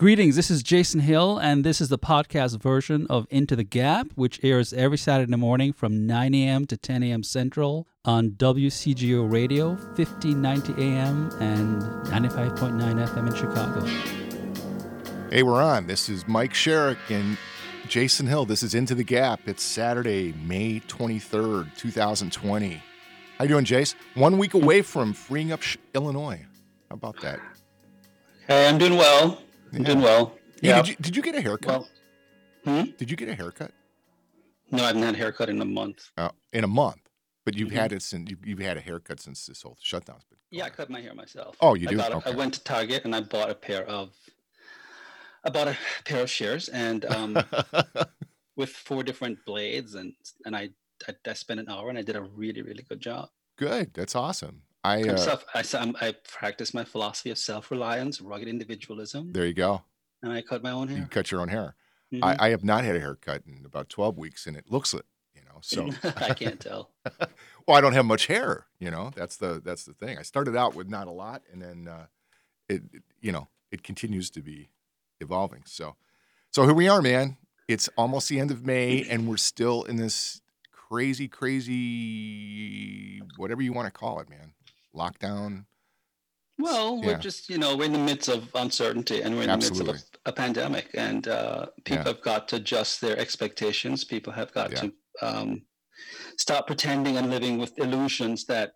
Greetings, this is Jason Hill, and this is the podcast version of Into the Gap, which airs every Saturday morning from 9 a.m. to 10 a.m. Central on WCGO Radio, 1590 a.m. and 95.9 FM in Chicago. Hey, we're on. This is Mike Sherrick and Jason Hill. This is Into the Gap. It's Saturday, May 23rd, 2020. How you doing, Jace? 1 week away from freeing up Illinois. How about that? Hey, I'm doing well. I'm doing well. Yeah. Did you get a haircut? Well, Did you get a haircut? No, I haven't had a haircut in a month. But you've had it since you've had a haircut since this whole shutdown's been. Yeah, I cut my hair myself. Oh, you do? Okay. I went to Target and I bought a pair of shears and with four different blades and I spent an hour and I did a really, really good job. Good. That's awesome. I practice my philosophy of self-reliance, rugged individualism. There you go. And I cut my own hair. You cut your own hair. Mm-hmm. I have not had a haircut in about 12 weeks, and it looks it, you know. So I can't tell. Well, I don't have much hair, you know. That's the thing. I started out with not a lot, and then it continues to be evolving. So here we are, man. It's almost the end of May, and we're still in this crazy, whatever you want to call it, man. Lockdown. Well, we're just, we're in the midst of uncertainty and we're in the midst of a pandemic, and people have got to adjust their expectations. People have got to stop pretending and living with illusions that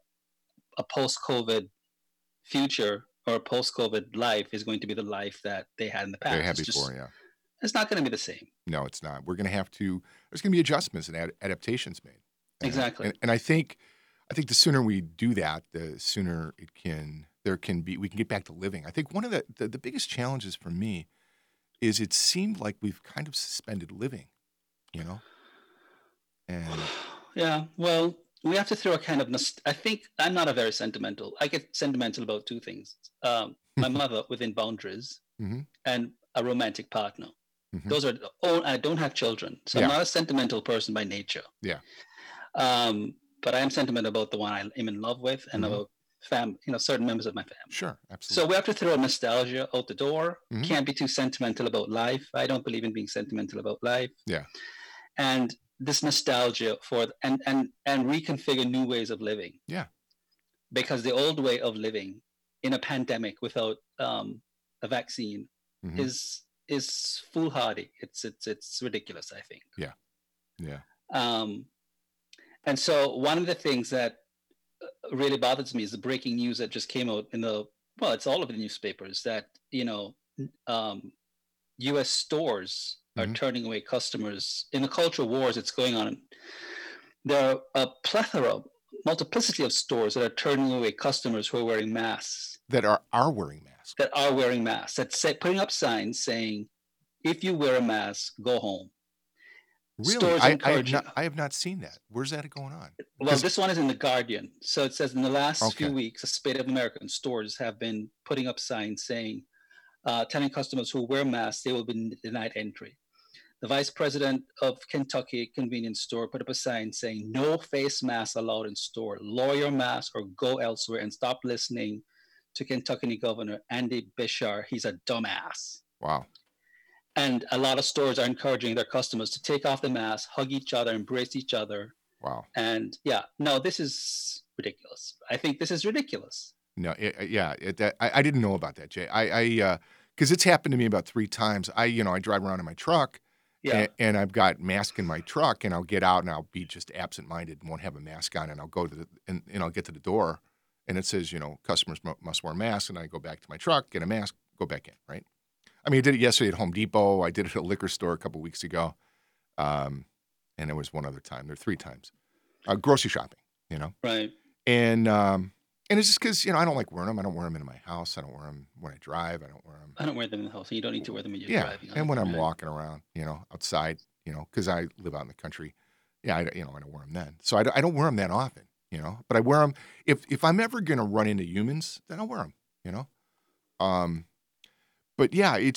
a post-COVID future or a post-COVID life is going to be the life that they had in the past. They had before, It's not going to be the same. No, it's not. We're going to have to. There's going to be adjustments and adaptations made. Exactly. And I think the sooner we do that, the sooner we can get back to living. I think one of the biggest challenges for me is it seemed like we've kind of suspended living, you know. And well, we have to throw a kind of. I think I'm not a very sentimental. I get sentimental about two things: my mother within boundaries, and a romantic partner. Those are all. I don't have children, so I'm not a sentimental person by nature. Yeah. But I am sentimental about the one I am in love with and about certain members of my family. Sure, absolutely. So we have to throw nostalgia out the door. Can't be too sentimental about life. I don't believe in being sentimental about life. Yeah. And this nostalgia for and reconfigure new ways of living. Yeah. Because the old way of living in a pandemic without a vaccine is foolhardy. It's ridiculous, I think. Yeah. And so one of the things that really bothers me is the breaking news that just came out in it's all over the newspapers that, U.S. stores are turning away customers. In the culture wars that's going on, there are a plethora, multiplicity of stores that are turning away customers who are wearing masks. That are wearing masks. That's putting up signs saying, if you wear a mask, go home. Really? I have not seen that. Where's that going on? Well, this one is in The Guardian. So it says in the last few weeks, a spate of American stores have been putting up signs saying, telling customers who wear masks, they will be denied entry. The vice president of Kentucky convenience store put up a sign saying, no face masks allowed in store. Lower your mask or go elsewhere and stop listening to Kentucky Governor Andy Beshear. He's a dumbass. Wow. And a lot of stores are encouraging their customers to take off the mask, hug each other, embrace each other. Wow. And this is ridiculous. I think this is ridiculous. No, I didn't know about that, Jay. I because it's happened to me about 3 times. I drive around in my truck. Yeah. And I've got mask in my truck, and I'll get out and I'll be just absent-minded and won't have a mask on, and I'll go to I'll get to the door. And it says, customers must wear masks, and I go back to my truck, get a mask, go back in, right? I mean, I did it yesterday at Home Depot. I did it at a liquor store a couple of weeks ago. And there was one other time. There were 3 times. Grocery shopping, Right. And it's just because, I don't like wearing them. I don't wear them in my house. I don't wear them when I drive. I don't wear them. I don't wear them in the house. You don't need to wear them when you're driving. And when I'm walking around, outside, because I live out in the country. Yeah, I don't wear them then. So I don't wear them that often. But I wear them if I'm ever going to run into humans, then I'll wear them, but I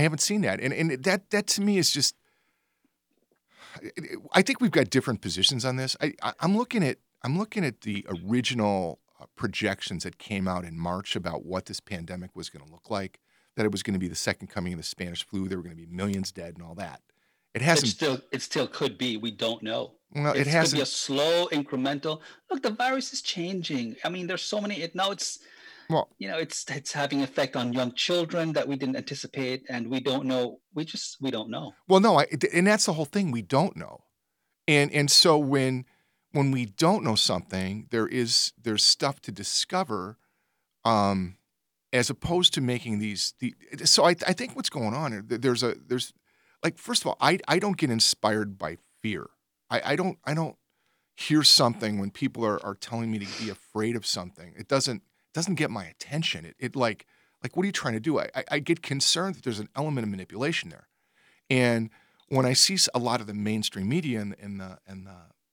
haven't seen that. And that to me is just, I think we've got different positions on this. I'm looking at the original projections that came out in March about what this pandemic was going to look like, that it was going to be the second coming of the Spanish flu, there were going to be millions dead and all that. It hasn't. It still could be. We don't know. Well, it hasn't. It could be a slow, incremental. Look, the virus is changing. I mean, there's so many. It's having effect on young children that we didn't anticipate, and we don't know. We don't know. Well, no, and that's the whole thing. We don't know, and so when we don't know something, there's stuff to discover, as opposed to making these. So I think what's going on there's. Like, first of all, I don't get inspired by fear. I don't hear something when people are telling me to be afraid of something. It doesn't get my attention. It what are you trying to do? I get concerned that there's an element of manipulation there. And when I see a lot of the mainstream media and the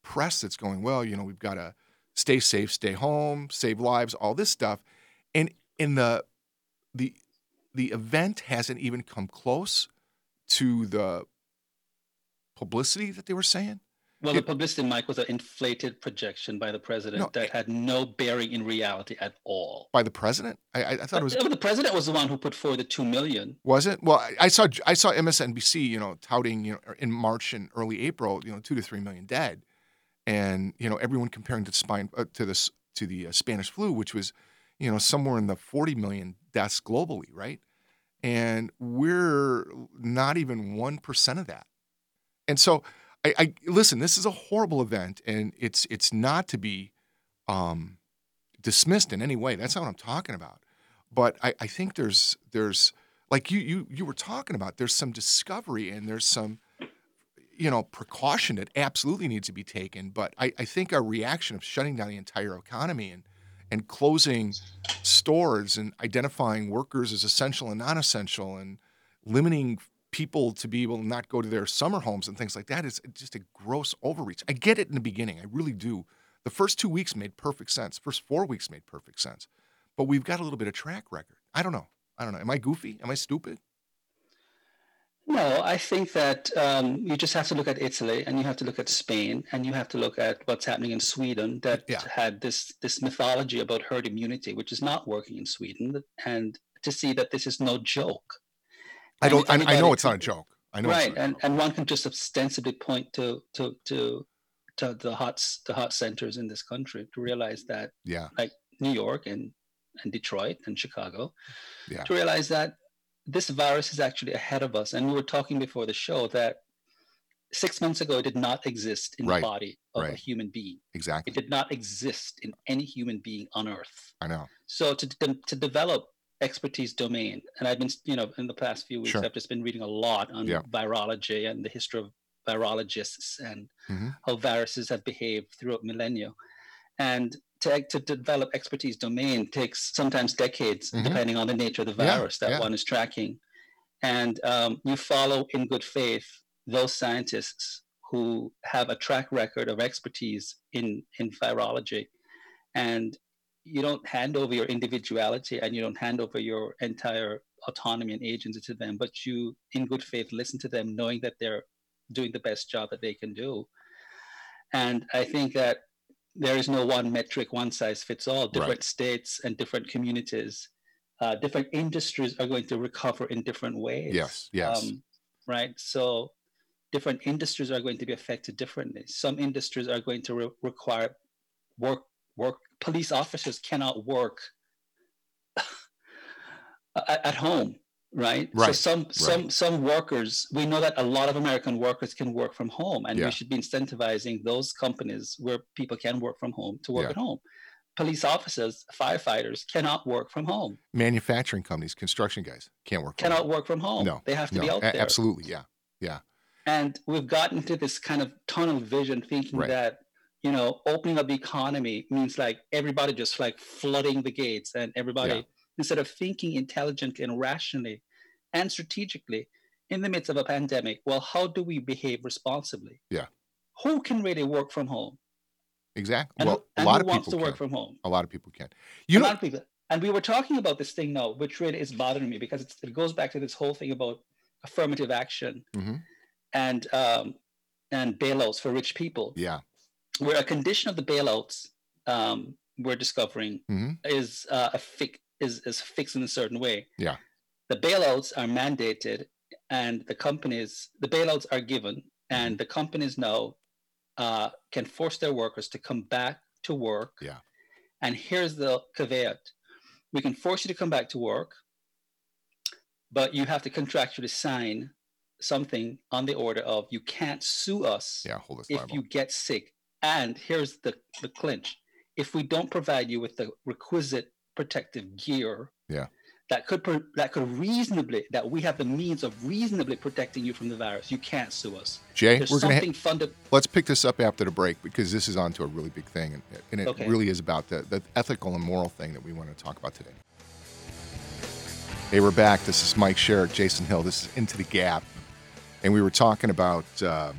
press that's going, well, you know, we've got to stay safe, stay home, save lives, all this stuff, and in the event hasn't even come close to the publicity that they were saying? Well, the publicity, Mike, was an inflated projection by the president that had no bearing in reality at all. By the president? I thought it was... The president was the one who put forward the 2 million. Was it? Well, I saw MSNBC, you know, touting, you know, in March and early April, you know, 2 to 3 million dead. And, you know, everyone comparing to the Spanish flu, which was, you know, somewhere in the 40 million deaths globally, right? And we're not even 1% of that. And so, I listen, this is a horrible event, and it's not to be dismissed in any way. That's not what I'm talking about. But I think there's like you were talking about, there's some discovery and there's some, you know, precaution that absolutely needs to be taken. But I think our reaction of shutting down the entire economy and closing stores and identifying workers as essential and non-essential and limiting people to be able to not go to their summer homes and things like that is just a gross overreach. I get it in the beginning. I really do. The first 2 weeks made perfect sense. First 4 weeks made perfect sense. But we've got a little bit of track record. I don't know. Am I goofy? Am I stupid? No, I think that you just have to look at Italy, and you have to look at Spain, and you have to look at what's happening in Sweden that had this mythology about herd immunity, which is not working in Sweden, and to see that this is no joke. I know it's not a joke. And one can just ostensibly point to the hot centers in this country to realize that, like New York and Detroit and Chicago, to realize that this virus is actually ahead of us. And we were talking before the show that 6 months ago, it did not exist in the body of a human being. Exactly. It did not exist in any human being on earth. I know. So to develop expertise domain, and I've been, you know, in the past few weeks, I've just been reading a lot on virology and the history of virologists and how viruses have behaved throughout millennia. And to develop expertise domain takes sometimes decades, depending on the nature of the virus that one is tracking. And you follow in good faith those scientists who have a track record of expertise in virology. And you don't hand over your individuality, and you don't hand over your entire autonomy and agency to them, but you, in good faith, listen to them, knowing that they're doing the best job that they can do. And I think that there is no one metric, one size fits all. Different states and different communities, different industries are going to recover in different ways. Yes. Right. So different industries are going to be affected differently. Some industries are going to require work. Police officers cannot work at home. Right. So some workers, we know that a lot of American workers can work from home, and we should be incentivizing those companies where people can work from home to work at home. Police officers, firefighters cannot work from home. Manufacturing companies, construction guys cannot work from home. No, they have to be out there. Absolutely, yeah. And we've gotten to this kind of tunnel vision thinking that, you know, opening up the economy means like everybody just like flooding the gates and everybody. Yeah. Instead of thinking intelligently and rationally and strategically in the midst of a pandemic, well, how do we behave responsibly? Yeah. Who can really work from home? Exactly. And, well, a lot of people wants to work from home. A lot of people can. A lot of people. And we were talking about this thing now, which really is bothering me because it goes back to this whole thing about affirmative action and bailouts for rich people. Yeah. Where a condition of the bailouts we're discovering is fixed in a certain way. Yeah. The bailouts are mandated, and the bailouts are given, and the companies now can force their workers to come back to work. Yeah. And here's the caveat. We can force you to come back to work, but you have to contractually sign something on the order of you can't sue us hold us if liable. You get sick. And here's the clinch. If we don't provide you with the requisite protective gear that we have the means of reasonably protecting you from the virus, you can't sue us. Jay, there's let's pick this up after the break, because this is on to a really big thing, and it really is about the ethical and moral thing that we want to talk about today. Hey, we're back. This is Mike Sherrick, Jason Hill. This is Into the Gap. And we were talking about the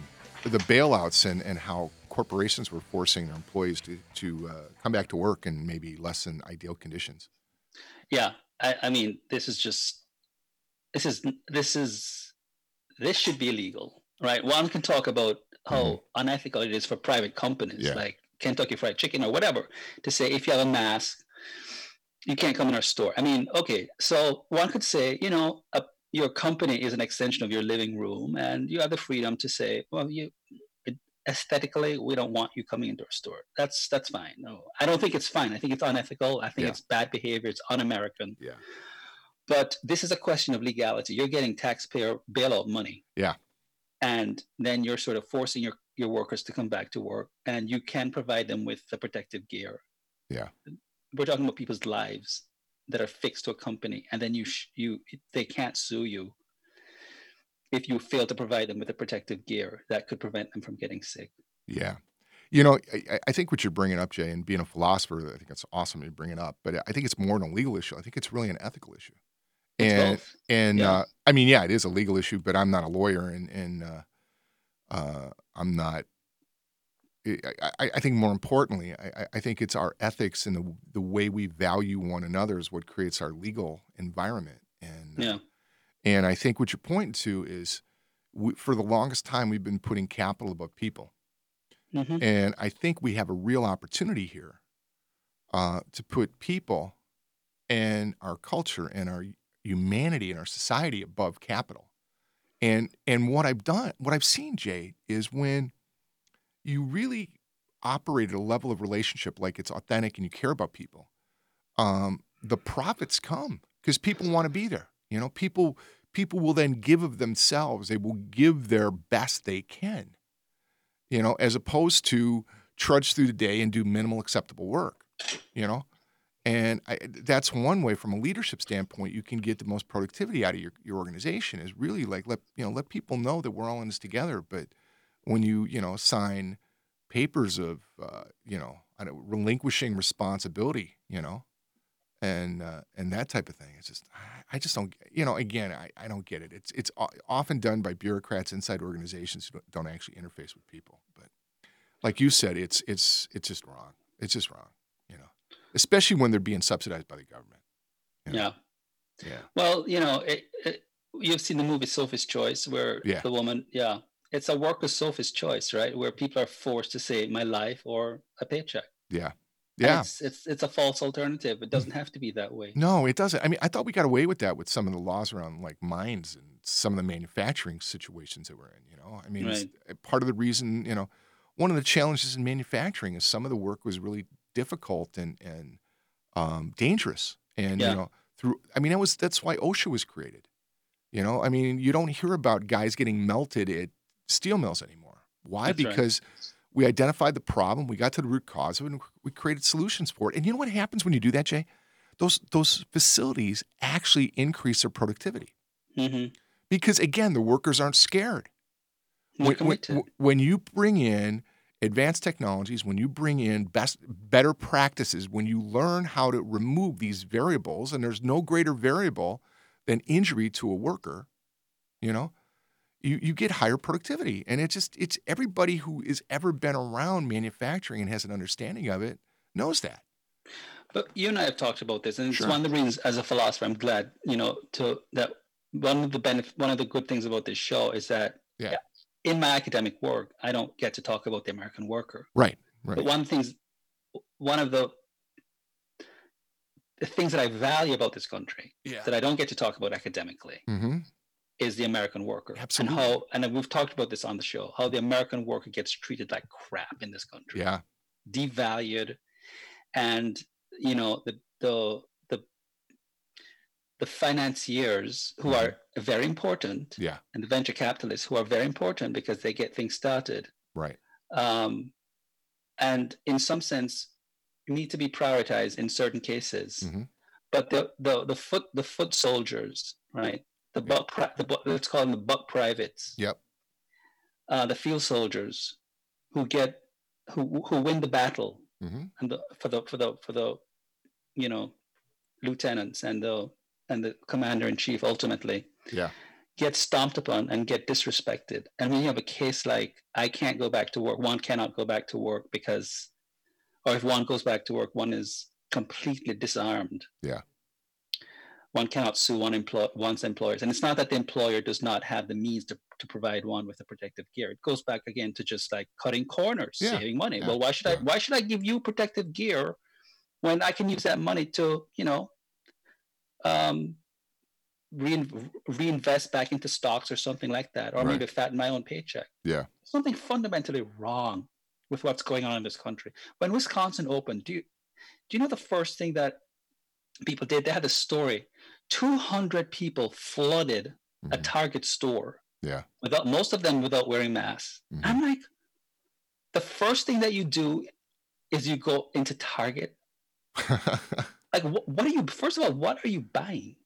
bailouts and how corporations were forcing their employees to come back to work in maybe less than ideal conditions. Yeah. I mean, this should be illegal, right? One can talk about how unethical it is for private companies like Kentucky Fried Chicken or whatever to say, if you have a mask, you can't come in our store. I mean, okay. So one could say, your company is an extension of your living room, and you have the freedom to say, well, aesthetically, we don't want you coming into our store. That's fine. No, I don't think it's fine. I think it's unethical. I think it's bad behavior. It's un-American. Yeah. But this is a question of legality. You're getting taxpayer bailout money. Yeah. And then you're sort of forcing your workers to come back to work, and you can provide them with the protective gear. Yeah. We're talking about people's lives that are fixed to a company, and then they can't sue you if you fail to provide them with the protective gear that could prevent them from getting sick. Yeah. I think what you're bringing up, Jay, and being a philosopher, I think it's awesome you bring it up, but I think it's more than a legal issue. I think it's really an ethical issue. It is a legal issue, but I'm not a lawyer, and I'm not. I think more importantly, I think it's our ethics and the way we value one another is what creates our legal environment. And I think what you're pointing to is, for the longest time, we've been putting capital above people. Mm-hmm. And I think we have a real opportunity here to put people and our culture and our humanity and our society above capital. And what I've seen, Jay, is when you really operate at a level of relationship like it's authentic and you care about people, the profits come because people want to be there. People will then give of themselves. They will give their best they can, as opposed to trudge through the day and do minimal acceptable work, And that's one way from a leadership standpoint you can get the most productivity out of your organization is really like let people know that we're all in this together. But when you sign papers of, relinquishing responsibility, and that type of thing. It's just, I just don't, again, I don't get it. It's often done by bureaucrats inside organizations who don't actually interface with people. But like you said, it's just wrong. It's just wrong, especially when they're being subsidized by the government. Yeah. Yeah. Well, you've seen the movie Sophie's Choice where the woman, it's a worker's Sophie's choice, right? Where people are forced to say my life or a paycheck. Yeah. Yeah, it's a false alternative. It doesn't have to be that way. No, it doesn't. I mean, I thought we got away with that with some of the laws around like mines and some of the manufacturing situations that we're in. I mean, part of the reason, one of the challenges in manufacturing is some of the work was really difficult and dangerous. And that's why OSHA was created. I mean, you don't hear about guys getting melted at steel mills anymore. Why? That's because. Right. We identified the problem, we got to the root cause of it, and we created solutions for it. And you know what happens when you do that, Jay? Those facilities actually increase their productivity. Mm-hmm. Because, again, the workers aren't scared. When you bring in advanced technologies, when you bring in better practices, when you learn how to remove these variables, and there's no greater variable than injury to a worker, you get higher productivity. And it's everybody who has ever been around manufacturing and has an understanding of it knows that. But you and I have talked about this, and it's one of the reasons as a philosopher, I'm glad, that one of the good things about this show is that in my academic work, I don't get to talk about the American worker. Right. But one of the the things that I value about this country that I don't get to talk about academically is the American worker. Absolutely. And we've talked about this on the show, how the American worker gets treated like crap in this country. Yeah. Devalued. And, you know, the financiers who are very important and the venture capitalists who are very important because they get things started. Right. And in some sense, need to be prioritized in certain cases. But the foot soldiers, right? Let's call them the buck privates. Yep. The field soldiers who win the battle and for the you know, lieutenants and the commander in chief ultimately get stomped upon and get disrespected. And when you have a case like I can't go back to work, one cannot go back to work because, or if one goes back to work, one is completely disarmed. Yeah. One cannot sue one's employers. And it's not that the employer does not have the means to provide one with the protective gear. It goes back again to just like cutting corners, saving money. Yeah. Well, why should I give you protective gear when I can use that money to, you know, reinvest back into stocks or something like that, or maybe fatten my own paycheck. Yeah. Something fundamentally wrong with what's going on in this country. When Wisconsin opened, do you know the first thing that people did? They had a story. 200 people flooded a Target store. Yeah. Most of them without wearing masks. Mm-hmm. I'm like, the first thing that you do is you go into Target. Like, what are you? First of all, what are you buying?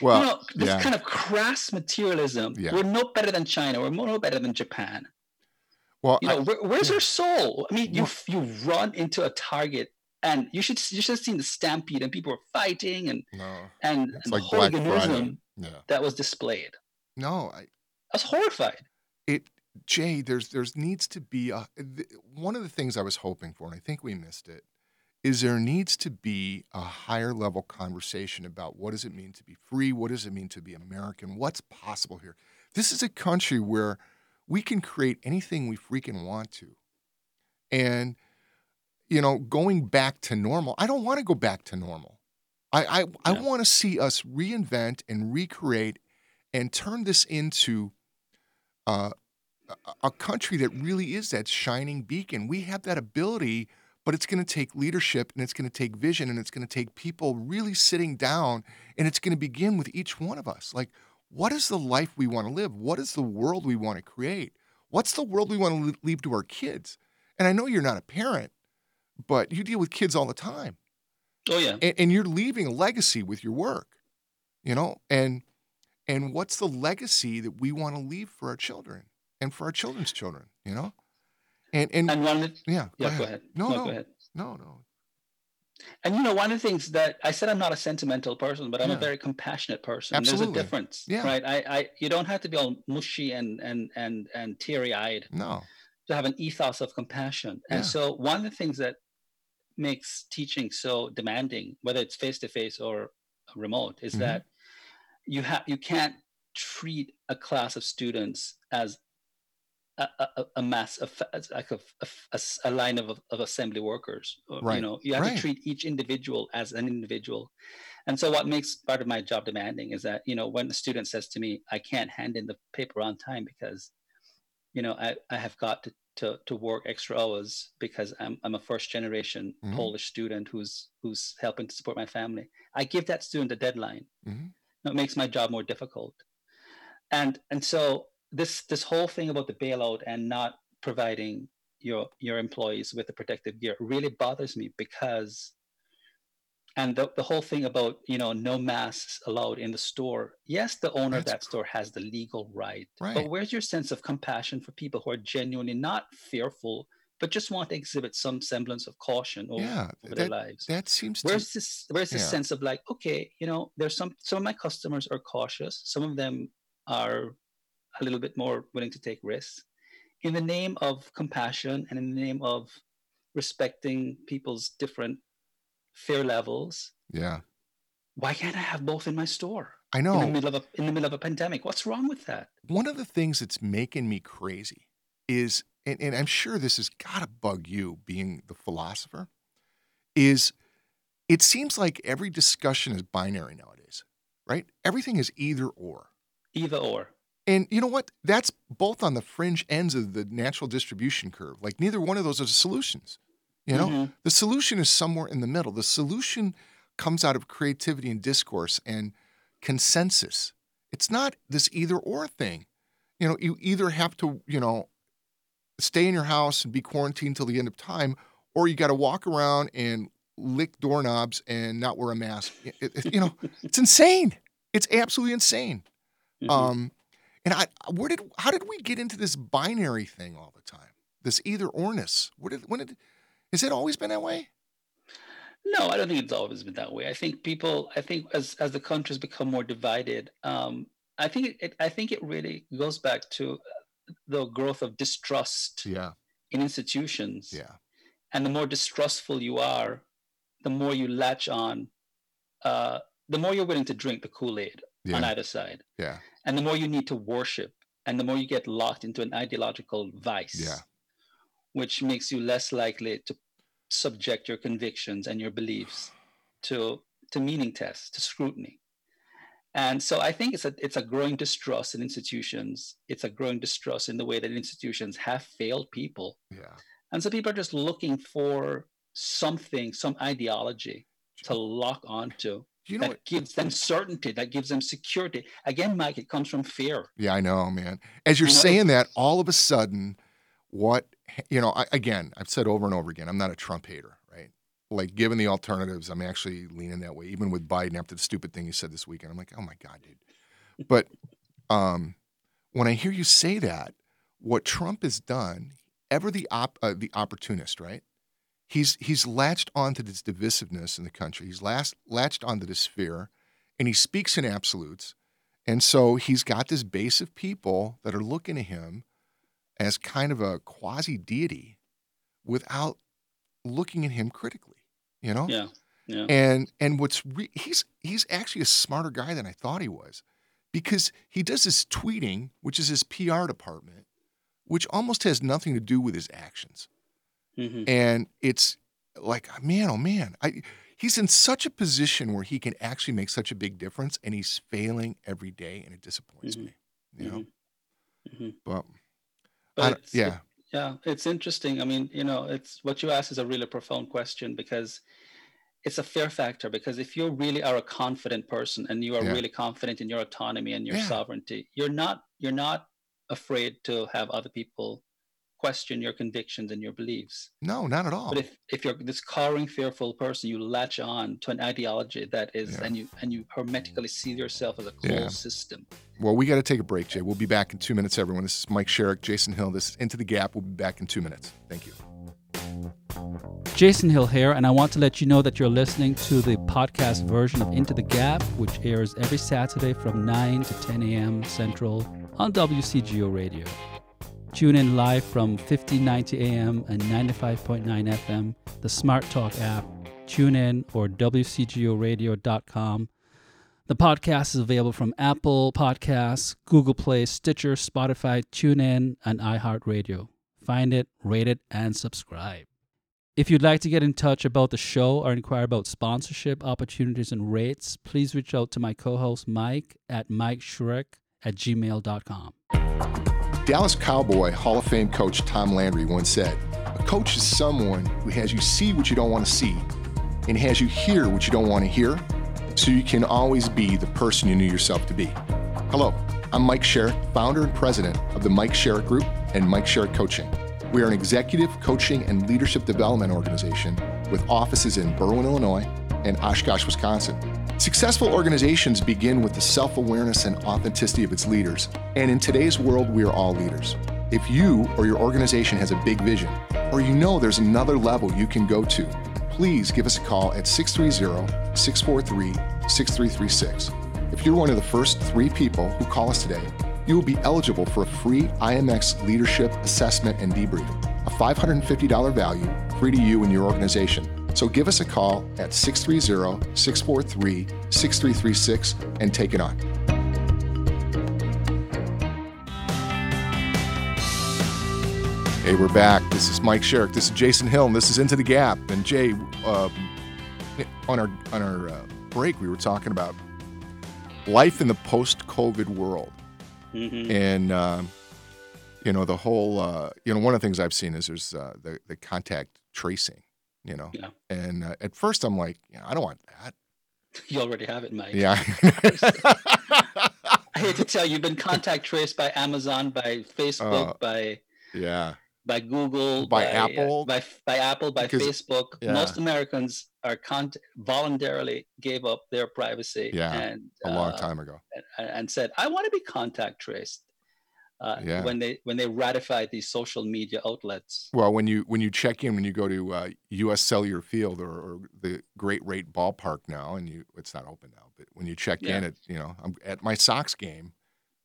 Well, you know, this kind of crass materialism. Yeah. We're no better than China. We're no better than Japan. Well, you know, where's your soul? I mean, you run into a Target, and you should have seen the stampede, and people were fighting, and like hooliganism that was displayed. No, I was horrified. Jay, there's needs to be one of the things I was hoping for, and I think we missed it, is there needs to be a higher level conversation about what does it mean to be free? What does it mean to be American? What's possible here? This is a country where we can create anything we freaking want to. And, you know, going back to normal, I don't want to go back to normal. I want to see us reinvent and recreate and turn this into a country that really is that shining beacon. We have that ability, but it's going to take leadership, and it's going to take vision, and it's going to take people really sitting down, and it's going to begin with each one of us. Like, what is the life we want to live? What is the world we want to create? What's the world we want to leave to our kids? And I know you're not a parent, but you deal with kids all the time. Oh, yeah. And you're leaving a legacy with your work, you know? And what's the legacy that we want to leave for our children and for our children's children, you know? And one of the, go ahead. No. And you know, one of the things that I said, I'm not a sentimental person, but I'm a very compassionate person. Absolutely. There's a difference, right? You don't have to be all mushy and teary-eyed to have an ethos of compassion. And so one of the things that makes teaching so demanding, whether it's face-to-face or remote, is that you can't treat a class of students as a mass of a line of assembly workers. You know, you have to treat each individual as an individual. And so what makes part of my job demanding is that, you know, when the student says to me, I can't hand in the paper on time because, you know, I have got to work extra hours because I'm a first generation Polish student who's helping to support my family. I give that student a deadline. It makes my job more difficult. And so this whole thing about the bailout and not providing your employees with the protective gear really bothers me because, and the whole thing about, you know, no masks allowed in the store. Yes, the owner of that store has the legal right, but where's your sense of compassion for people who are genuinely not fearful, but just want to exhibit some semblance of caution over their lives? That seems where's this sense of like, okay, you know, there's some of my customers are cautious. Some of them are a little bit more willing to take risks in the name of compassion and in the name of respecting people's different fear levels. Yeah. Why can't I have both in my store? I know. In the middle of a pandemic. What's wrong with that? One of the things that's making me crazy is, and I'm sure this has got to bug you being the philosopher, is it seems like every discussion is binary nowadays, right? Everything is either or. Either or. And you know what? That's both on the fringe ends of the natural distribution curve. Like neither one of those are solutions. You know, mm-hmm. The solution is somewhere in the middle. The solution comes out of creativity and discourse and consensus. It's not this either or thing. You know, you either have to, you know, stay in your house and be quarantined till the end of time, or you got to walk around and lick doorknobs and not wear a mask. You know, it's insane. It's absolutely insane. Mm-hmm. How did we get into this binary thing all the time? This either orness. Has it always been that way? No, I don't think it's always been that way. I think as the country's become more divided, I think it really goes back to the growth of distrust in institutions. Yeah. And the more distrustful you are, the more you latch on, the more you're willing to drink the Kool-Aid on either side. Yeah. And the more you need to worship, and the more you get locked into an ideological vice. Yeah. Which makes you less likely to subject your convictions and your beliefs to meaning tests, to scrutiny. And so I think it's a growing distrust in institutions. It's a growing distrust in the way that institutions have failed people. Yeah. And so people are just looking for something, some ideology to lock onto gives them certainty, that gives them security. Again, Mike, it comes from fear. Yeah, I know, man. As you're saying that, all of a sudden, I've said over and over again, I'm not a Trump hater, right? Like, given the alternatives, I'm actually leaning that way. Even with Biden, after the stupid thing he said this weekend, I'm like, oh my God, dude. But when I hear you say that, what Trump has done, ever the opportunist, right? He's latched onto this divisiveness in the country. He's latched onto this fear, and he speaks in absolutes. And so he's got this base of people that are looking to him as kind of a quasi-deity without looking at him critically, you know? Yeah, yeah. And he's actually a smarter guy than I thought he was, because he does this tweeting, which is his PR department, which almost has nothing to do with his actions. Mm-hmm. And it's like, man, oh man, he's in such a position where he can actually make such a big difference, and he's failing every day, and it disappoints me, you know? Mm-hmm. But it's interesting. I mean, you know, it's what you asked is a really profound question, because it's a fear factor. Because if you really are a confident person and you are really confident in your autonomy and your sovereignty, you're not afraid to have other people question your convictions and your beliefs. No, not at all. But if you're this cowering, fearful person, you latch on to an ideology that is, and you hermetically see yourself as a closed system. Well, we got to take a break, Jay. We'll be back in 2 minutes, everyone. This is Mike Sherrick, Jason Hill. This is Into the Gap. We'll be back in 2 minutes. Thank you. Jason Hill here, and I want to let you know that you're listening to the podcast version of Into the Gap, which airs every Saturday from 9 to 10 a.m. Central on WCGO Radio. Tune in live from 1590 AM and 95.9 FM, the Smart Talk app, TuneIn, or WCGORadio.com. The podcast is available from Apple Podcasts, Google Play, Stitcher, Spotify, TuneIn, and iHeartRadio. Find it, rate it, and subscribe. If you'd like to get in touch about the show or inquire about sponsorship opportunities and rates, please reach out to my co-host Mike at MikeSherrick@gmail.com. Dallas Cowboy Hall of Fame coach Tom Landry once said, "A coach is someone who has you see what you don't want to see and has you hear what you don't want to hear, so you can always be the person you knew yourself to be." Hello, I'm Mike Sherrick, founder and president of the Mike Sherrick Group and Mike Sherrick Coaching. We are an executive coaching and leadership development organization with offices in Berwyn, Illinois, and Oshkosh, Wisconsin. Successful organizations begin with the self-awareness and authenticity of its leaders. And in today's world, we are all leaders. If you or your organization has a big vision, or you know there's another level you can go to, please give us a call at 630-643-6336. If you're one of the first 3 people who call us today, you will be eligible for a free IMX leadership assessment and debrief, a $550 value, free to you and your organization. So give us a call at 630-643-6336 and take it on. Hey, we're back. This is Mike Sherrick. This is Jason Hill, and this is Into the Gap. And Jay, on our break, we were talking about life in the post-COVID world. Mm-hmm. And, you know, the whole, you know, one of the things I've seen is there's the contact tracing, you know. Yeah. And at first I'm like, you know, I don't want that. You already have it, Mike. Yeah. I hate to tell you, you've been contact traced by Amazon, by Facebook, by Google, by Apple, by Apple, by Facebook. Yeah. Most Americans are voluntarily gave up their privacy. Yeah, and, a long time ago, and said, "I want to be contact traced." When they ratified these social media outlets. Well, when you check in, when you go to U.S. Cellular Field or the Great Rate Ballpark now, and it's not open now, but when you check in at, you know, I'm at my Sox game.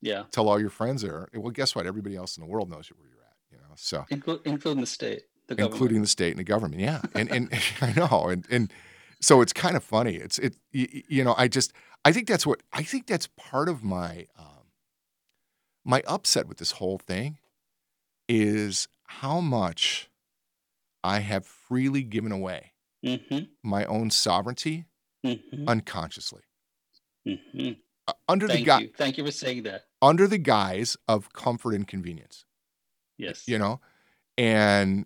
Yeah. Tell all your friends there. Well, guess what? Everybody else in the world knows where you're at. You know, so including the state, the government. Including the state and the government. Yeah, and I know, and so it's kind of funny. It's you know, I think that's part of my. My upset with this whole thing is how much I have freely given away my own sovereignty unconsciously. Mm-hmm. Thank you for saying that. Under the guise of comfort and convenience. Yes. You know, and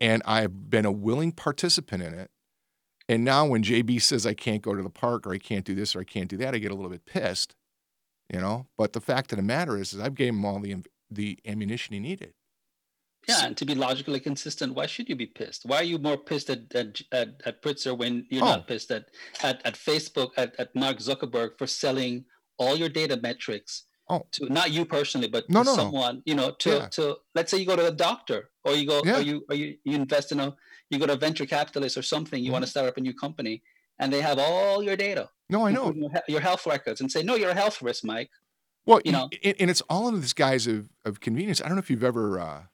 I've been a willing participant in it. And now when JB says I can't go to the park or I can't do this or I can't do that, I get a little bit pissed. You know, but the fact of the matter is I've gave him all the ammunition he needed. Yeah, and to be logically consistent, why should you be pissed? Why are you more pissed at Pritzker when you're not pissed at Facebook, at Mark Zuckerberg for selling all your data metrics to not you personally, but to someone? You know, to let's say you go to a doctor, or you go, or you invest in you go to a venture capitalist or something. You want to start up a new company, and they have all your data. No, I know. Your health records, and say, no, you're a health risk, Mike. Well, you know, and it's all in this guise of convenience. I don't know if you've ever,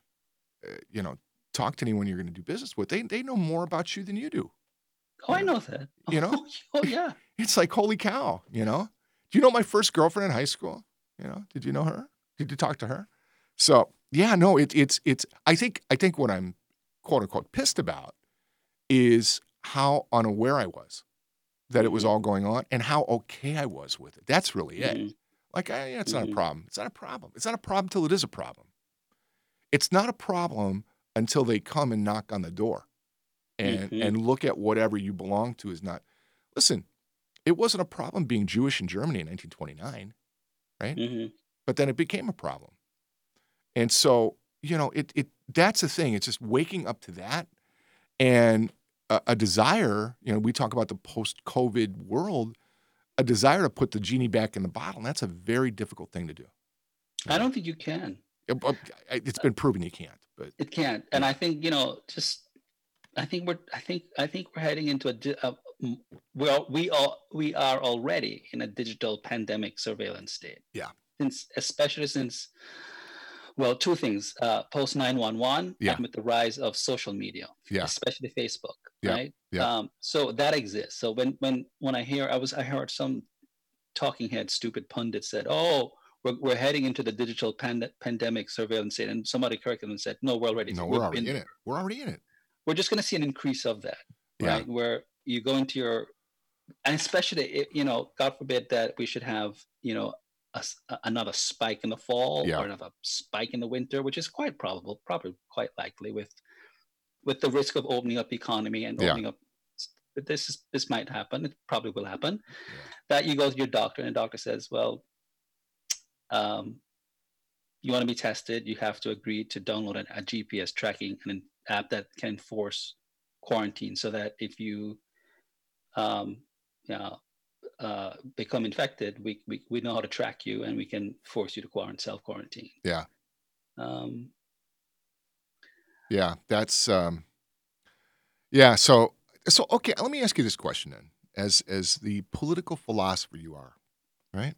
you know, talked to anyone you're going to do business with. They know more about you than you do. Oh, I know that. You know? Oh, yeah. It's like, holy cow, you know? Do you know my first girlfriend in high school? You know, did you know her? Did you talk to her? So, yeah, no, it's I think what I'm, quote unquote, pissed about is how unaware I was that it was all going on, and how okay I was with it. That's really it. Like, it's not a problem. It's not a problem. It's not a problem till it is a problem. It's not a problem until they come and knock on the door and look at whatever you belong to is not. Listen, it wasn't a problem being Jewish in Germany in 1929, right? But then it became a problem. And so, you know, it that's the thing. It's just waking up to that and a desire, you know, we talk about the post-COVID world, a desire to put the genie back in the bottle. And that's a very difficult thing to do. I don't think you can. It's been proven you can't. But it can't. And I think, you know, just I think we're heading into we are already in a digital pandemic surveillance state. Yeah. Especially since. Well, two things. Post 9/11, with the rise of social media, especially Facebook, right? Yeah. So that exists. So when I heard some talking head, stupid pundit said, "Oh, we're heading into the digital pandemic surveillance state," and somebody corrected them and said, "No, we're already in it. We're already in it. We're just going to see an increase of that, right? Where you go into your, and especially, you know, God forbid that we should have, you know." Another spike in the fall or another spike in the winter, which is quite probable, probably quite likely with the risk of opening up the economy and opening up. This might happen. It probably will happen. Yeah. That you go to your doctor and the doctor says, well, you want to be tested. You have to agree to download a GPS tracking and an app that can enforce quarantine so that if you, become infected, we know how to track you and we can force you to self-quarantine. Yeah. That's So okay, let me ask you this question then, as the political philosopher you are, right?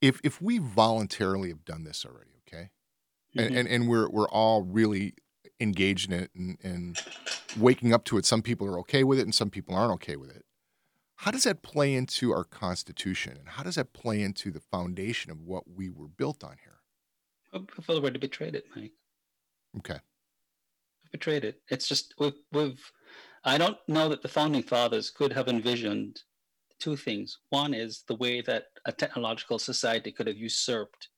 If we voluntarily have done this already, okay, and we're all really engaged in it and waking up to it. Some people are okay with it and some people aren't okay with it. How does that play into our Constitution, and how does that play into the foundation of what we were built on here? I feel we're to betray it, Mike. Okay. Betrayed it. It's just we've I don't know that the founding fathers could have envisioned two things. One is the way that a technological society could have usurped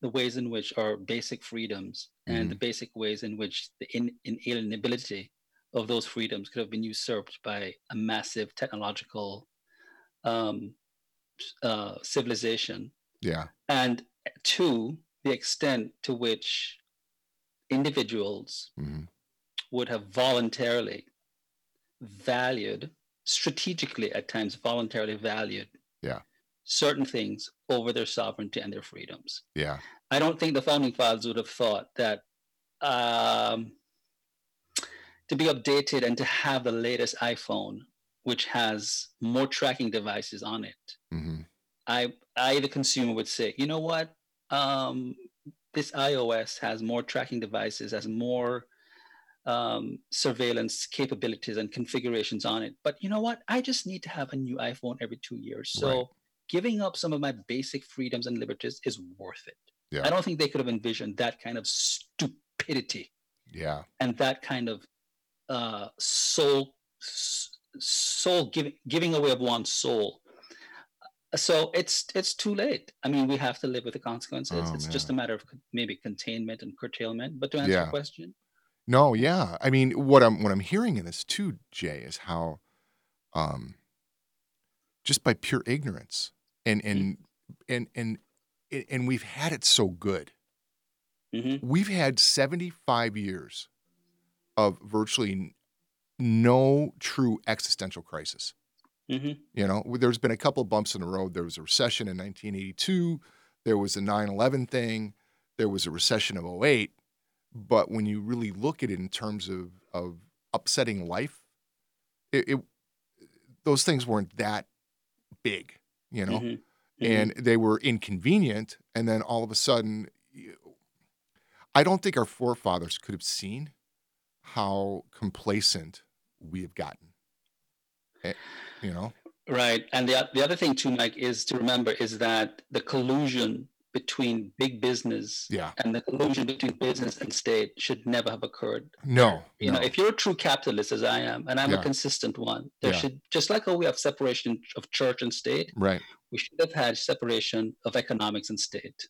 the ways in which our basic freedoms mm-hmm. and the basic ways in which the inalienability of those freedoms could have been usurped by a massive technological civilization. Yeah. And two, the extent to which individuals mm-hmm. would have voluntarily valued, strategically at times voluntarily valued, yeah, certain things over their sovereignty and their freedoms. Yeah. I don't think the founding fathers would have thought that to be updated and to have the latest iPhone, which has more tracking devices on it, mm-hmm. I, the consumer, would say, you know what? This iOS has more tracking devices, has more surveillance capabilities and configurations on it. But you know what? I just need to have a new iPhone every 2 years. So right. giving up some of my basic freedoms and liberties is worth it. Yeah. I don't think they could have envisioned that kind of stupidity. Yeah. And that kind of soul giving away of one's soul. So it's too late. I mean, we have to live with the consequences. Oh, it's man. Just a matter of maybe containment and curtailment. But to answer yeah. your question, no, yeah. I mean, what I'm hearing in this too, Jay, is how, just by pure ignorance and we've had it so good. Mm-hmm. We've had 75 years of virtually no true existential crisis. Mm-hmm. You know, there's been a couple bumps in the road. There was a recession in 1982. There was the 9/11 thing. There was a recession of 2008. But when you really look at it in terms of upsetting life, those things weren't that big, you know, mm-hmm. and they were inconvenient. And then all of a sudden, I don't think our forefathers could have seen how complacent we have gotten. You know, right. And the other thing too, Mike, is to remember is that the collusion between big business yeah. and the collusion between business and state should never have occurred. No, you know, if you're a true capitalist, as I am, and I'm yeah. a consistent one, there yeah. should, just like how we have separation of church and state, right? We should have had separation of economics and state.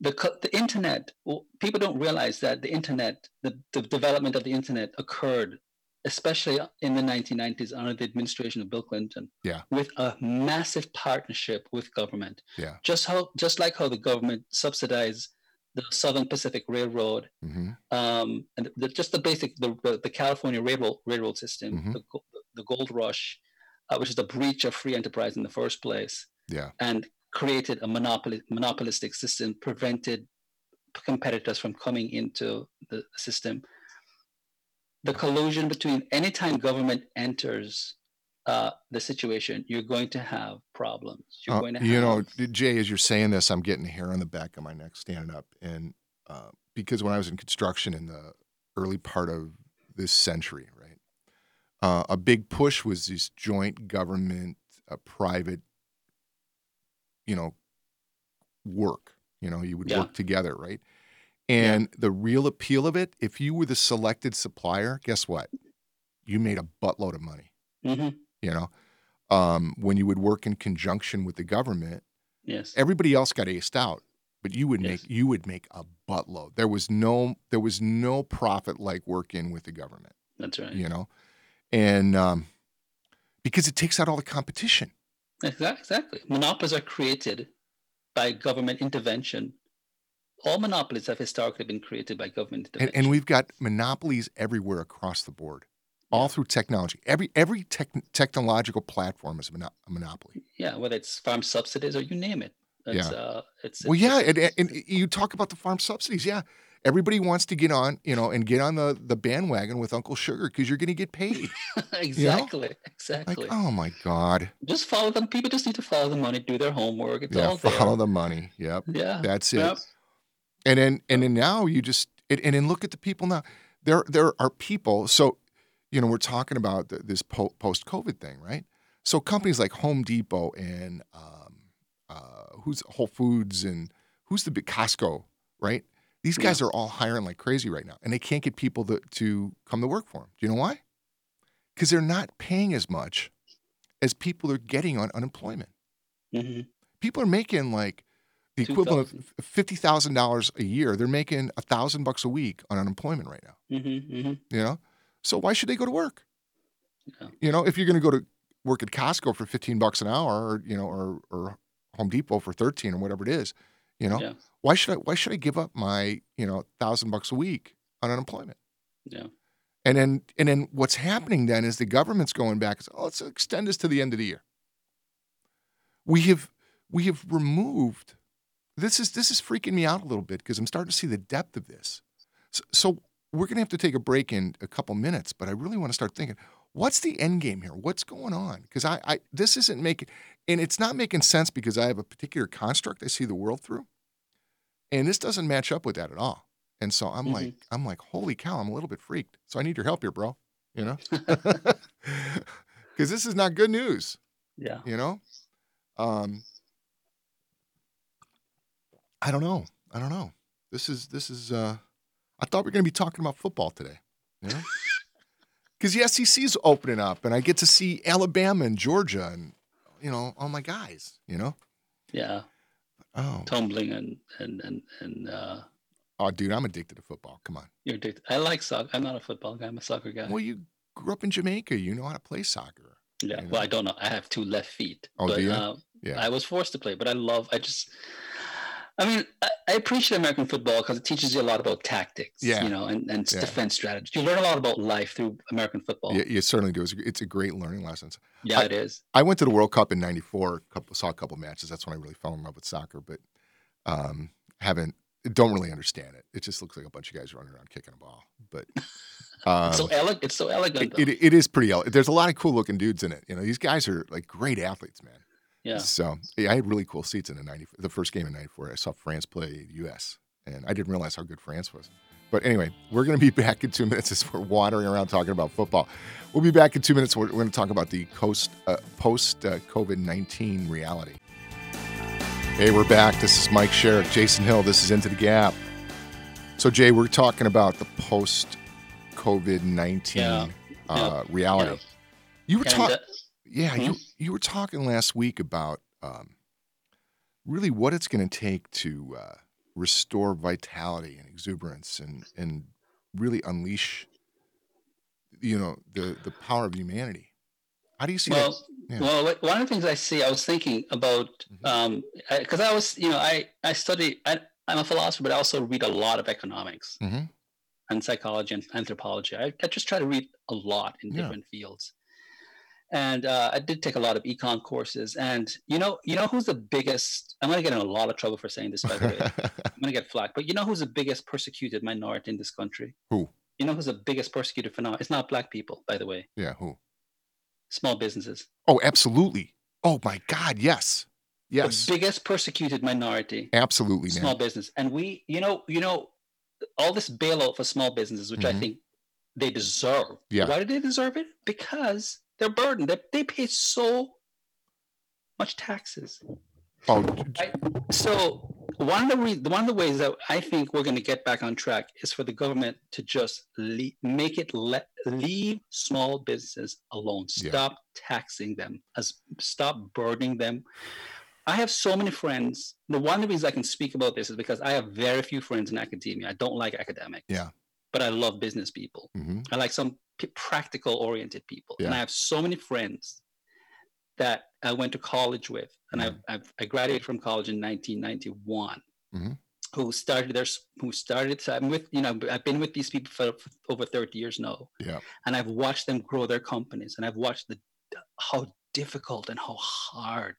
The internet, people don't realize that the internet, the development of the internet occurred especially in the 1990s under the administration of Bill Clinton, yeah. with a massive partnership with government. Yeah. Just like how the government subsidized the Southern Pacific Railroad, mm-hmm. And the California Railroad system, mm-hmm. the gold rush, which is the breach of free enterprise in the first place, yeah. and created a monopolistic system, prevented competitors from coming into the system. The collusion between anytime government enters the situation, you're going to have problems. You're going to have... You know, Jay, as you're saying this, I'm getting hair on the back of my neck standing up. And because when I was in construction in the early part of this century, right, a big push was this joint government, private, you know, work. You know, you would yeah. work together, right? And yeah. the real appeal of it, if you were the selected supplier, guess what? You made a buttload of money, mm-hmm. you know, when you would work in conjunction with the government. Yes. Everybody else got aced out, but you would yes. make a buttload. There was no profit like working with the government. That's right. You know, and because it takes out all the competition. Exactly. Monopolies are created by government intervention. All monopolies have historically been created by government intervention. And we've got monopolies everywhere across the board, all through technology. Every technological platform is a monopoly. Yeah, whether it's farm subsidies or you name it. It's, yeah. And you talk about the farm subsidies. Yeah, everybody wants to get on, you know, and get on the bandwagon with Uncle Sugar because you're going to get paid. Exactly, you know? Exactly. Like, oh my God! Just follow them. People just need to follow the money, do their homework. It's all there. Follow the money. Yep. Yeah, that's it. Yep. And then now you just and then look at the people now. There are people. So, you know, we're talking about this post-COVID thing, right? So companies like Home Depot and who's Whole Foods and who's the big Costco, right? These guys yeah. are all hiring like crazy right now, and they can't get people to come to work for them. Do you know why? because they're not paying as much as people are getting on unemployment. Mm-hmm. People are making like the equivalent of $50,000 a year. They're making $1,000 a week on unemployment right now. Mm-hmm, mm-hmm. You know, so why should they go to work? Yeah. You know, if you're going to go to work at Costco for $15 an hour, or you know, or Home Depot for 13 or whatever it is, you know, yeah. why should I give up my $1,000 a week on unemployment? Yeah. And then what's happening then is the government's going back and says, oh, let's extend this to the end of the year. We have removed. This is freaking me out a little bit because I'm starting to see the depth of this. So we're going to have to take a break in a couple minutes, but I really want to start thinking, what's the end game here? What's going on? Because I this isn't making, and it's not making sense because I have a particular construct I see the world through, and this doesn't match up with that at all. And so I'm mm-hmm. like, holy cow, I'm a little bit freaked. So I need your help here, bro. You know, because this is not good news. Yeah. You know. I don't know. This is. I thought we were going to be talking about football today, you know, because the SEC is opening up, and I get to see Alabama and Georgia, and you know, all my guys, you know. Yeah. Oh. Tumbling and. Oh, dude, I'm addicted to football. Come on. You're addicted. I like soccer. I'm not a football guy. I'm a soccer guy. Well, you grew up in Jamaica. You know how to play soccer. Yeah, you know? Well, I don't know. I have two left feet. Oh, but, do you? Yeah. I was forced to play, but I appreciate American football because it teaches you a lot about tactics, and defense strategy. You learn a lot about life through American football. Yeah, you certainly do. It's a great learning lesson. Yeah, it is. I went to the World Cup in 94, saw a couple matches. That's when I really fell in love with soccer, but don't really understand it. It just looks like a bunch of guys running around kicking a ball. But it's so elegant. It is pretty elegant. There's a lot of cool looking dudes in it. You know, these guys are like great athletes, man. Yeah. So I had really cool seats in the first game in '94. I saw France play the U.S. and I didn't realize how good France was. But anyway, we're going to be back in 2 minutes as we're wandering around talking about football. We'll be back in 2 minutes. We're going to talk about the post COVID-19 reality. Hey, we're back. This is Mike Sherrick, Jason Hill. This is Into the Gap. So, Jay, we're talking about the post-COVID-19 reality. Yeah. You were talking, you were talking last week about really what it's going to take to restore vitality and exuberance, and really unleash, the power of humanity. How do you see that? Yeah. Well, one of the things I was thinking about, because I'm a philosopher, but I also read a lot of economics and psychology and anthropology. I just try to read a lot in different fields. And I did take a lot of econ courses. And you know who's the biggest, I'm going to get in a lot of trouble for saying this, by the way. I'm going to get flack. But you know who's the biggest persecuted minority in this country? Who? You know who's the biggest persecuted phenomenon? It's not black people, by the way. Yeah, who? Small businesses. Oh, absolutely. Oh, my God. Yes. The biggest persecuted minority. Absolutely. Man. Small business. And we, all this bailout for small businesses, which I think they deserve. Yeah. Why do they deserve it? Because they're burdened. They pay so much taxes. Oh. Right? So one of the ways that I think we're going to get back on track is for the government to just leave small businesses alone. Stop taxing them. Stop burdening them. I have so many friends. One of the reasons I can speak about this is because I have very few friends in academia. I don't like academics. Yeah. But I love business people. Mm-hmm. I like some practical-oriented people. Yeah. And I have so many friends that I went to college with, and I graduated from college in 1991. So I'm with, I've been with these people for over 30 years now. Yeah. And I've watched them grow their companies, and I've watched how difficult and how hard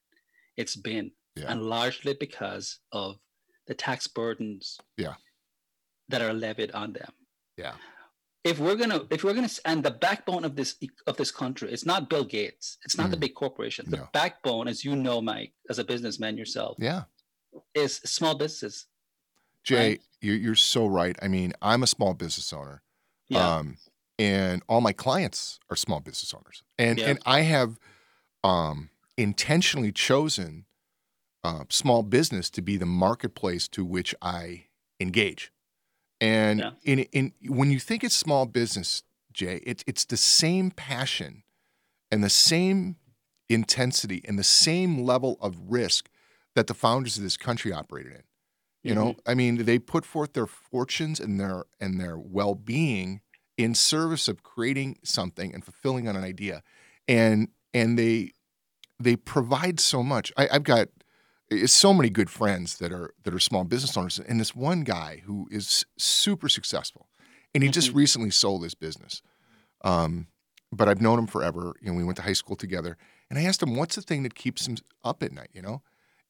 it's been. Yeah. And largely because of the tax burdens that are levied on them. Yeah. If we're gonna, and the backbone of this country, it's not Bill Gates, it's not the big corporation. The backbone, as you know, Mike, as a businessman yourself, is small businesses. Jay, right? You're so right. I mean, I'm a small business owner, and all my clients are small business owners, and I have intentionally chosen small business to be the marketplace to which I engage. And when you think it's small business, Jay. It's the same passion and the same intensity and the same level of risk that the founders of this country operated in. You mm-hmm. know, I mean, they put forth their fortunes and their well-being in service of creating something and fulfilling on an idea. And they provide so much. I've got so many good friends that are small business owners, and this one guy who is super successful, and he just recently sold his business. But I've known him forever. You know, we went to high school together, and I asked him, "What's the thing that keeps him up at night?" You know,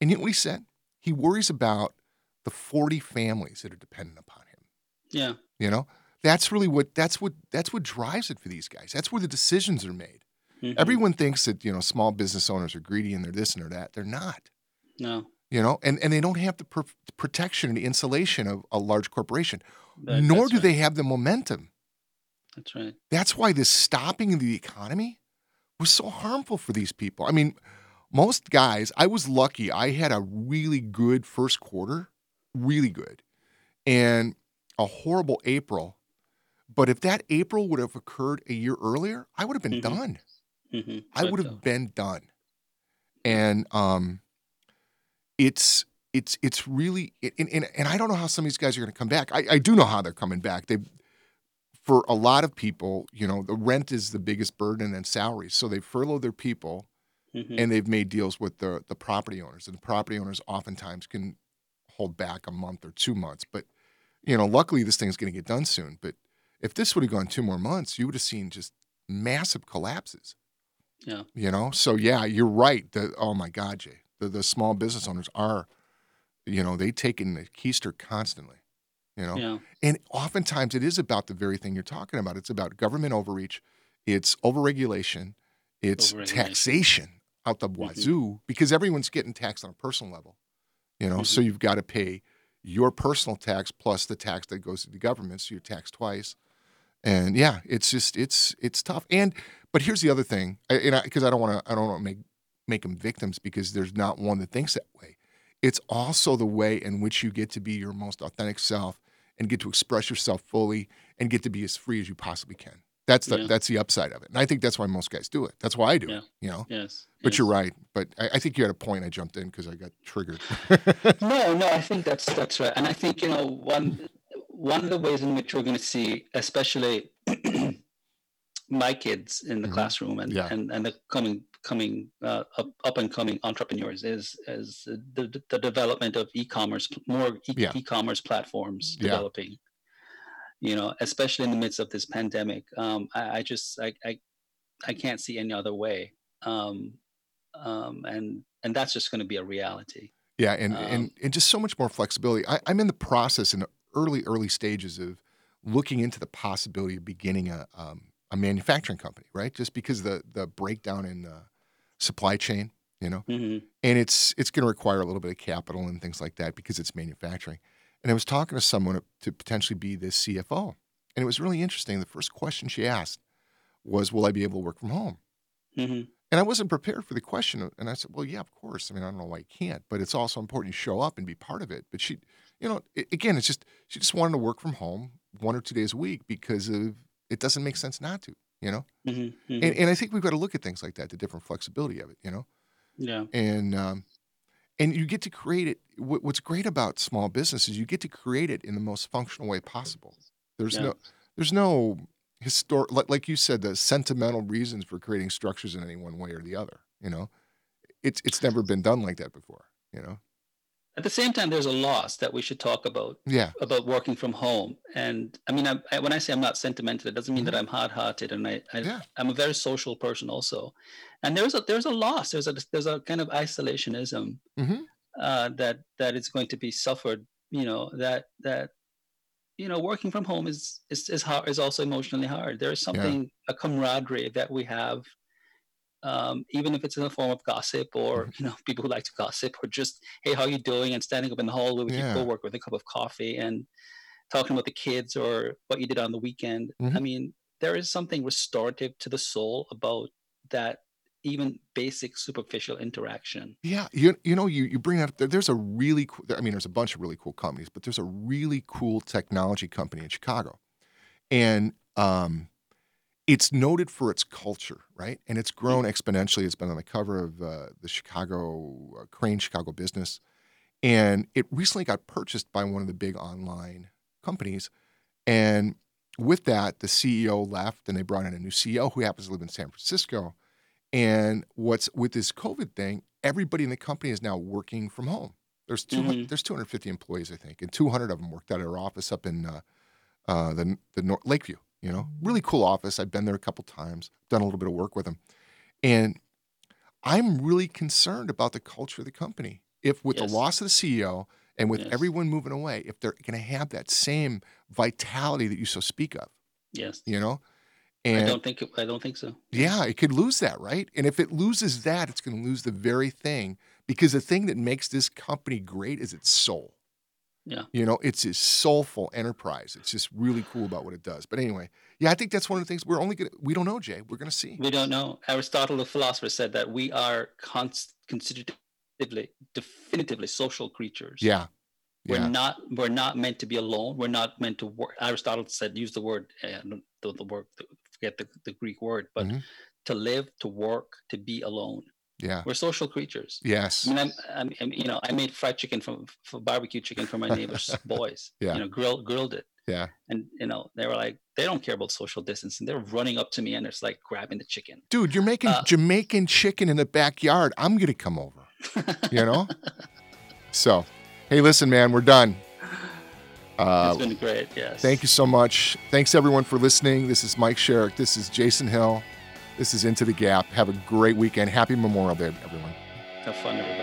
and you know what he said? He worries about the 40 families that are dependent upon him. Yeah, you know, that's really what drives it for these guys. That's where the decisions are made. Mm-hmm. Everyone thinks that, you know, small business owners are greedy and they're this and they're that. They're not. No. You know, and they don't have the protection and the insulation of a large corporation, nor do they have the momentum. That's right. That's why this stopping of the economy was so harmful for these people. I mean, most guys, I was lucky. I had a really good first quarter, really good, and a horrible April. But if that April would have occurred a year earlier, I would have been mm-hmm. done. Mm-hmm. I would have been done. And it's really and I don't know how some of these guys are going to come back. I do know how they're coming back. For a lot of people, you know, the rent is the biggest burden and salaries. So they furlough their people mm-hmm. and they've made deals with the property owners. And the property owners oftentimes can hold back a month or 2 months. But, you know, luckily this thing's going to get done soon. But if this would have gone 2 more months, you would have seen just massive collapses. Yeah. You know? So, yeah, you're right. Oh, my God, Jay. The small business owners are, you know, they take in the keister constantly. You know, yeah. And oftentimes it is about the very thing you're talking about. It's about government overreach, it's overregulation, it's taxation out the wazoo mm-hmm. because everyone's getting taxed on a personal level. You know, mm-hmm. so you've got to pay your personal tax plus the tax that goes to the government, so you're taxed twice. And yeah, it's just it's tough. But here's the other thing, because I don't want to make them victims, because there's not one that thinks that way. It's also the way in which you get to be your most authentic self and get to express yourself fully and get to be as free as you possibly can. That's the upside of it. And I think that's why most guys do it. That's why I do it, you know? Yes. But you're right. But I think you had a point. I jumped in because I got triggered. No, I think that's right. And I think, you know, one of the ways in which we're going to see, especially my kids in the mm-hmm. classroom and the up and coming entrepreneurs is the development of e-commerce, more e-commerce platforms developing, you know, especially in the midst of this pandemic. I can't see any other way. And that's just going to be a reality. Yeah. And just so much more flexibility. I'm in the process in the early stages of looking into the possibility of beginning a manufacturing company, right? Just because the breakdown in the supply chain, you know, mm-hmm. and it's going to require a little bit of capital and things like that because it's manufacturing. And I was talking to someone to potentially be the CFO, and it was really interesting. The first question she asked was, "Will I be able to work from home?" Mm-hmm. And I wasn't prepared for the question, and I said, "Well, yeah, of course. I mean, I don't know why you can't, but it's also important you show up and be part of it." But she, you know, again, it's just she just wanted to work from home 1 or 2 days a week because of it doesn't make sense not to, you know? Mm-hmm, mm-hmm. And I think we've got to look at things like that, the different flexibility of it, you know? Yeah. And you get to create it. What's great about small business is you get to create it in the most functional way possible. There's no historic, like you said, the sentimental reasons for creating structures in any one way or the other, you know? It's never been done like that before, you know? At the same time, there's a loss that we should talk about, about working from home. And I mean, when I say I'm not sentimental, it doesn't mean mm-hmm. that I'm hard-hearted, and I'm a very social person also. And there's a loss. There's a kind of isolationism mm-hmm. that is going to be suffered. You know, that you know, working from home is hard, is also emotionally hard. There is something a camaraderie that we have. Even if it's in the form of gossip or, you know, people who like to gossip or just, hey, how are you doing? And standing up in the hallway with your coworker with a cup of coffee and talking about the kids or what you did on the weekend. Mm-hmm. I mean, there is something restorative to the soul about that, even basic superficial interaction. Yeah. You know, you bring up, there's a really cool, I mean, there's a bunch of really cool companies, but there's a really cool technology company in Chicago. And It's noted for its culture, right? And it's grown exponentially. It's been on the cover of the Chicago Crain's Chicago Business. And it recently got purchased by one of the big online companies. And with that, the CEO left, and they brought in a new CEO who happens to live in San Francisco. And what's with this COVID thing, everybody in the company is now working from home. There's 200, there's 250 employees, I think, and 200 of them worked out of our office up in the Lakeview. You know, really cool office. I've been there a couple times, done a little bit of work with them. And I'm really concerned about the culture of the company. If with the loss of the CEO and with everyone moving away, if they're going to have that same vitality that you so speak of. Yes. You know? And I don't think so. Yeah, it could lose that, right? And if it loses that, it's going to lose the very thing, because the thing that makes this company great is its soul. Yeah. You know, it's a soulful enterprise. It's just really cool about what it does. But anyway, yeah, I think that's one of the things we don't know, Jay. We're going to see. We don't know. Aristotle, the philosopher, said that we are definitively social creatures. Yeah. We're not meant to be alone. We're not meant to work. Aristotle said, use the word, forget the Greek word, but to live, to work, to be alone. Yeah, we're social creatures. Yes, I mean, I'm you know, I made fried chicken for barbecue chicken for my neighbor's boys. Yeah, you know, grilled it. Yeah, and you know, they were like, they don't care about social distancing. They're running up to me and it's like grabbing the chicken. Dude, you're making Jamaican chicken in the backyard. I'm gonna come over. You know, so hey, listen, man, we're done. It's been great. Yes, thank you so much. Thanks everyone for listening. This is Mike Sherrick. This is Jason Hill. This is Into the Gap. Have a great weekend. Happy Memorial Day, everyone. Have fun, everyone.